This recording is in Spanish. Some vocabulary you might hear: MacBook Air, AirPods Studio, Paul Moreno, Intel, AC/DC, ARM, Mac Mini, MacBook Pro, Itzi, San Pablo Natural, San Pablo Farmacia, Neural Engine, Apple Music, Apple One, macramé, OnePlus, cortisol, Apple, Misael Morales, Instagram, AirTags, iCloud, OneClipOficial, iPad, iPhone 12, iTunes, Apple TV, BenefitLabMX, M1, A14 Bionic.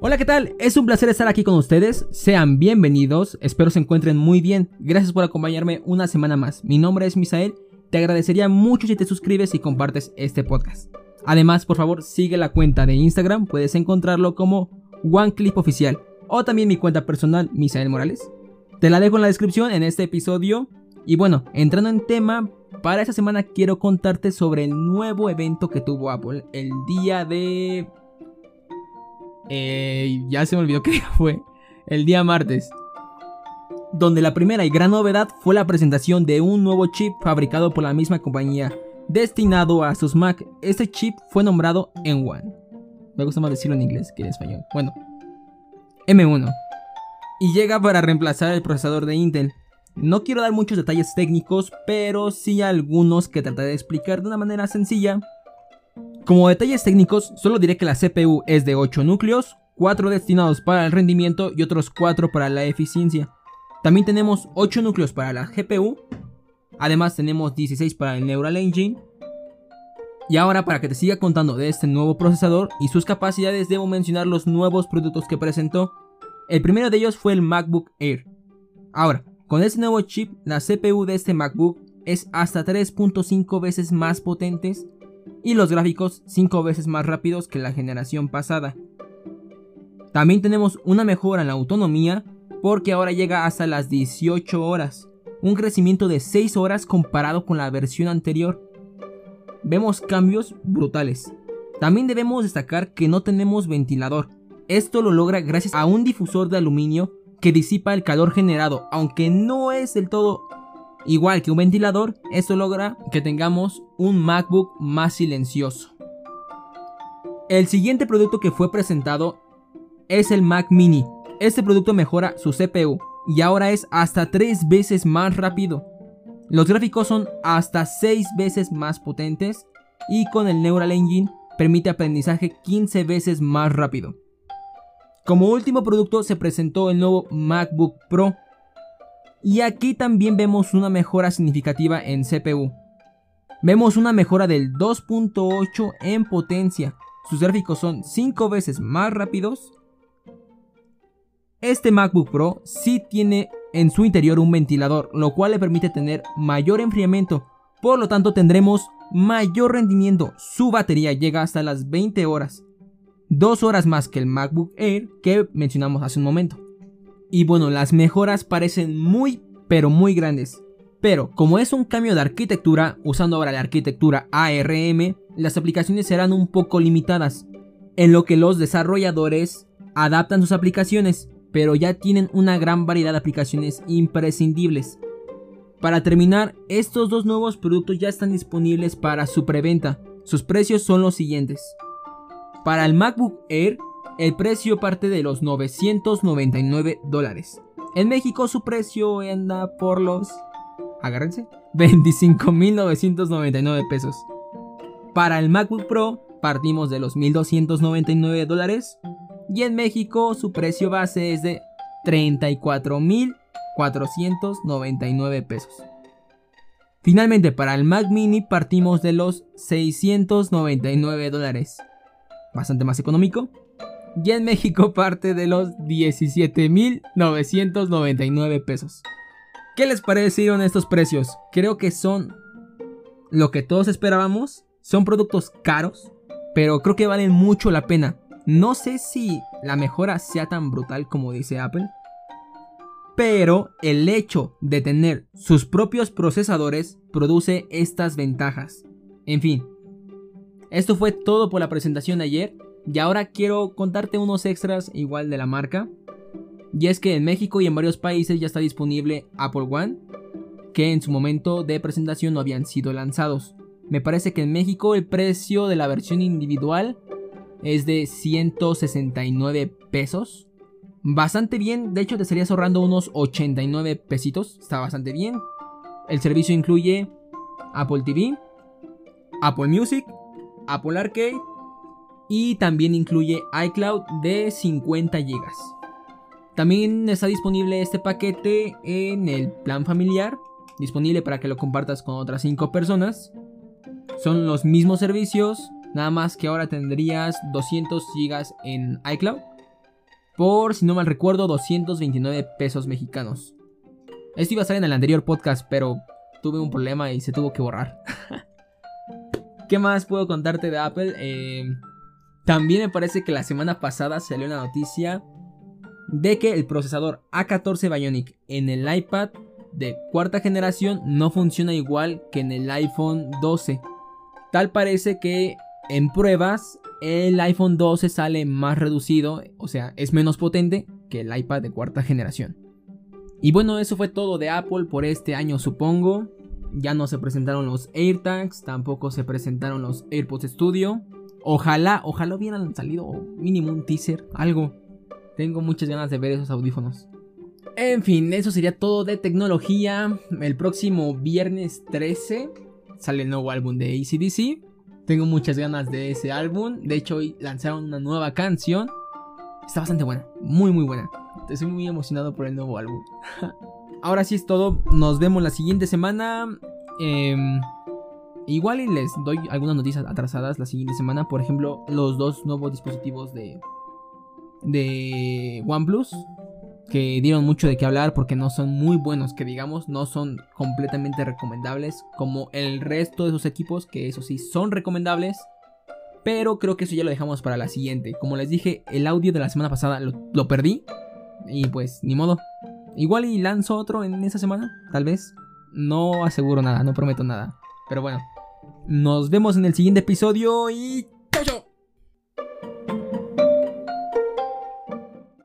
Hola, ¿qué tal? Es un placer estar aquí con ustedes, sean bienvenidos, espero se encuentren muy bien, gracias por acompañarme una semana más. Mi nombre es Misael, te agradecería mucho si te suscribes y compartes este podcast. Además, por favor, sigue la cuenta de Instagram, puedes encontrarlo como OneClipOficial o también mi cuenta personal, Misael Morales. Te la dejo en la descripción en este episodio. Y bueno, entrando en tema, para esta semana quiero contarte sobre el nuevo evento que tuvo Apple el día de... ya se me olvidó qué día fue. El día martes, donde la primera y gran novedad fue la presentación de un nuevo chip fabricado por la misma compañía destinado a sus Mac. Este chip fue nombrado M1. Me gusta más decirlo en inglés que en español. Bueno, M1. Y llega para reemplazar el procesador de Intel. No quiero dar muchos detalles técnicos, pero sí algunos que trataré de explicar de una manera sencilla. Como detalles técnicos, solo diré que la CPU es de 8 núcleos, 4 destinados para el rendimiento y otros 4 para la eficiencia. También tenemos 8 núcleos para la GPU, además tenemos 16 para el Neural Engine. Y ahora, para que te siga contando de este nuevo procesador y sus capacidades, debo mencionar los nuevos productos que presentó. El primero de ellos fue el MacBook Air. Ahora, con este nuevo chip, la CPU de este MacBook es hasta 3.5 veces más potente y los gráficos 5 veces más rápidos que la generación pasada. También tenemos una mejora en la autonomía, porque ahora llega hasta las 18 horas, un crecimiento de 6 horas comparado con la versión anterior. Vemos cambios brutales. También debemos destacar que no tenemos ventilador. Esto lo logra gracias a un difusor de aluminio que disipa el calor generado, aunque no es del todo igual que un ventilador. Esto logra que tengamos un MacBook más silencioso. El siguiente producto que fue presentado es el Mac Mini. Este producto mejora su CPU y ahora es hasta 3 veces más rápido. Los gráficos son hasta 6 veces más potentes y con el Neural Engine permite aprendizaje 15 veces más rápido. Como último producto se presentó el nuevo MacBook Pro. Y aquí también vemos una mejora significativa en CPU. Vemos una mejora del 2.8 en potencia. Sus gráficos son 5 veces más rápidos. Este MacBook Pro sí tiene en su interior un ventilador, lo cual le permite tener mayor enfriamiento. Por lo tanto tendremos mayor rendimiento. Su batería llega hasta las 20 horas. 2 horas más que el MacBook Air que mencionamos hace un momento. Y bueno, las mejoras parecen muy, pero muy grandes. Pero como es un cambio de arquitectura, usando ahora la arquitectura ARM, las aplicaciones serán un poco limitadas, en lo que los desarrolladores adaptan sus aplicaciones, pero ya tienen una gran variedad de aplicaciones imprescindibles. Para terminar, estos dos nuevos productos ya están disponibles para su preventa. Sus precios son los siguientes. Para el MacBook Air, el precio parte de los $999. En México su precio anda por los... agárrense, 25.999 pesos. Para el MacBook Pro partimos de los $1,299. Y en México su precio base es de 34.499 pesos. Finalmente, para el Mac Mini partimos de los $699. Bastante más económico. Y en México parte de los 17.999 pesos. ¿Qué les parecieron estos precios? Creo que son lo que todos esperábamos. Son productos caros, pero creo que valen mucho la pena. No sé si la mejora sea tan brutal como dice Apple, pero el hecho de tener sus propios procesadores produce estas ventajas. En fin, esto fue todo por la presentación de ayer. Y ahora quiero contarte unos extras igual de la marca. Y es que en México y en varios países ya está disponible Apple One, que en su momento de presentación no habían sido lanzados. Me parece que en México el precio de la versión individual es de 169 pesos. Bastante bien, de hecho te estarías ahorrando unos 89 pesitos. Está bastante bien. El servicio incluye Apple TV, Apple Music, Apple Arcade, y también incluye iCloud de 50 GB. También está disponible este paquete en el plan familiar, disponible para que lo compartas con otras 5 personas. Son los mismos servicios, nada más que ahora tendrías 200 GB en iCloud por, si no mal recuerdo, 229 pesos mexicanos. Esto iba a estar en el anterior podcast, pero tuve un problema y se tuvo que borrar. ¿Qué más puedo contarte de Apple? También me parece que la semana pasada salió una noticia de que el procesador A14 Bionic en el iPad de cuarta generación no funciona igual que en el iPhone 12. Tal parece que en pruebas el iPhone 12 sale más reducido, o sea, es menos potente que el iPad de cuarta generación. Y bueno, eso fue todo de Apple por este año, supongo. Ya no se presentaron los AirTags, tampoco se presentaron los AirPods Studio. Ojalá hubieran salido mínimo un teaser, algo. Tengo muchas ganas de ver esos audífonos. En fin, eso sería todo de tecnología. El próximo viernes 13 sale el nuevo álbum de AC/DC. Tengo muchas ganas de ese álbum. De hecho, hoy lanzaron una nueva canción. Está bastante buena, muy muy buena. Estoy muy emocionado por el nuevo álbum. Ahora sí es todo, nos vemos la siguiente semana. Igual y les doy algunas noticias atrasadas la siguiente semana. Por ejemplo, los dos nuevos dispositivos de OnePlus, que dieron mucho de qué hablar porque no son muy buenos, que digamos, no son completamente recomendables como el resto de sus equipos, que eso sí son recomendables. Pero creo que eso ya lo dejamos para la siguiente. Como les dije, el audio de la semana pasada lo perdí y pues ni modo. Igual y lanzo otro en esta semana, tal vez. No aseguro nada, no prometo nada. Pero bueno, nos vemos en el siguiente episodio y